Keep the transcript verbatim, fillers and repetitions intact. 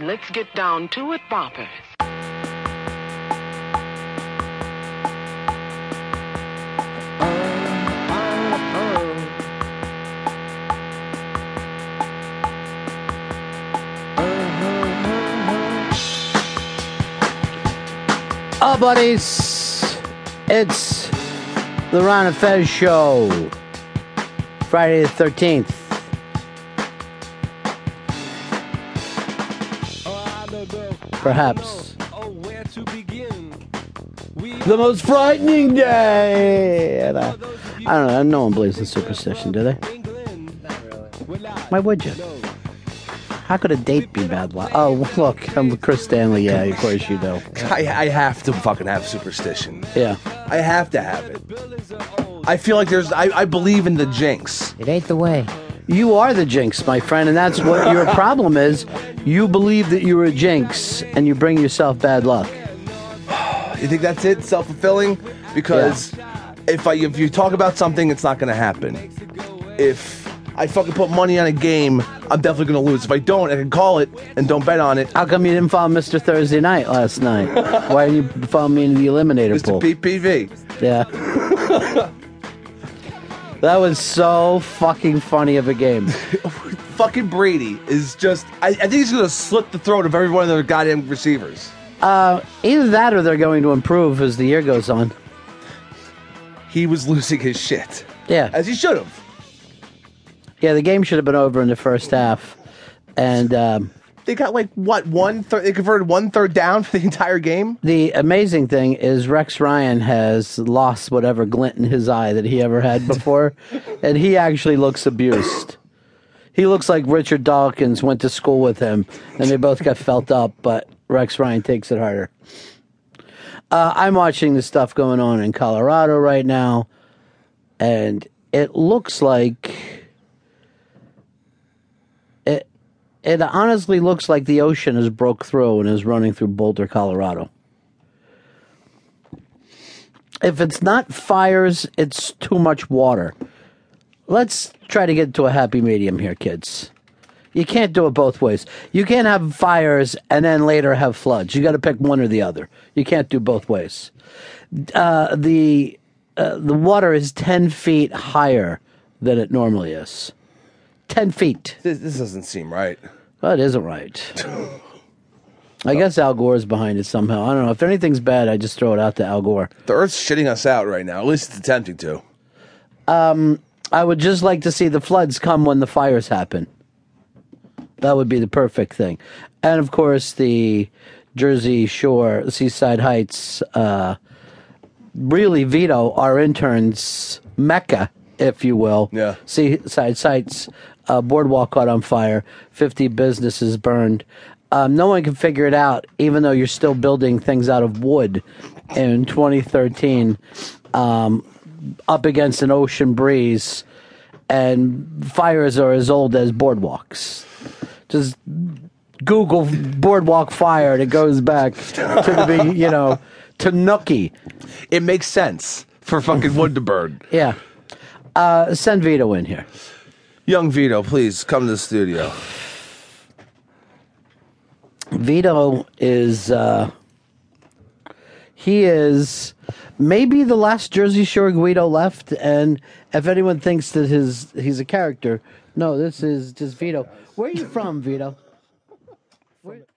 Nucky. Let's get down to it, boppers. Oh, buddies, it's the Ron and Fez show, Friday the thirteenth. Perhaps the most frightening day. And, uh, I don't know, no one believes in superstition, do they? Why would you? How could a date be bad luck? Oh, look, I'm Chris Stanley. Yeah, of course you do. I, I have to fucking have superstition. Yeah. I have to have it. I feel like there's... I, I believe in the jinx. It ain't the way. You are the jinx, my friend, and that's what your problem is. You believe that you're a jinx, and you bring yourself bad luck. You think that's it? Self-fulfilling? Because yeah. if, I, if you talk about something, it's not going to happen. If... I fucking put money on a game, I'm definitely going to lose. If I don't, I can call it and don't bet on it. How come you didn't follow Mister Thursday Night last night? Why didn't you follow me in the Eliminator Mister pool? Mister P P V. Yeah. That was so fucking funny of a game. Fucking Brady is just... I, I think he's going to slit the throat of every one of their goddamn receivers. Uh, either that or they're going to improve as the year goes on. He was losing his shit. Yeah. As he should have. Yeah, the game should have been over in the first half, and um, they got like what one third, they converted one third down for the entire game. The amazing thing is Rex Ryan has lost whatever glint in his eye that he ever had before, and he actually looks abused. He looks like Richard Dawkins went to school with him, and they both got felt up, but Rex Ryan takes it harder. Uh, I'm watching the stuff going on in Colorado right now, and it looks like. It honestly looks like the ocean has broke through and is running through Boulder, Colorado. If it's not fires, it's too much water. Let's try to get to a happy medium here, kids. You can't do it both ways. You can't have fires and then later have floods. You got to pick one or the other. You can't do both ways. Uh, the uh, the water is ten feet higher than it normally is. Ten feet. This, this doesn't seem right. Well, it isn't right. I guess Al Gore is behind it somehow. I don't know. If anything's bad, I just throw it out to Al Gore. The Earth's shitting us out right now. At least it's attempting to. Um, I would just like to see the floods come when the fires happen. That would be the perfect thing. And, of course, the Jersey Shore, Seaside Heights, uh, really veto our intern's mecca, if you will. Yeah. Seaside Heights. Uh, boardwalk caught on fire, fifty businesses burned. Um, no one can figure it out, even though you're still building things out of wood in twenty thirteen, um, up against an ocean breeze, and fires are as old as boardwalks. Just Google boardwalk fire, and it goes back to the, you know, to Nucky. It makes sense for fucking wood to burn. Yeah. Uh, send Vito in here. Young Vito, please come to the studio. Vito is, uh, he is maybe the last Jersey Shore Guido left, and if anyone thinks that his he's a character, no, this is just Vito. Where are you from, Vito? Where-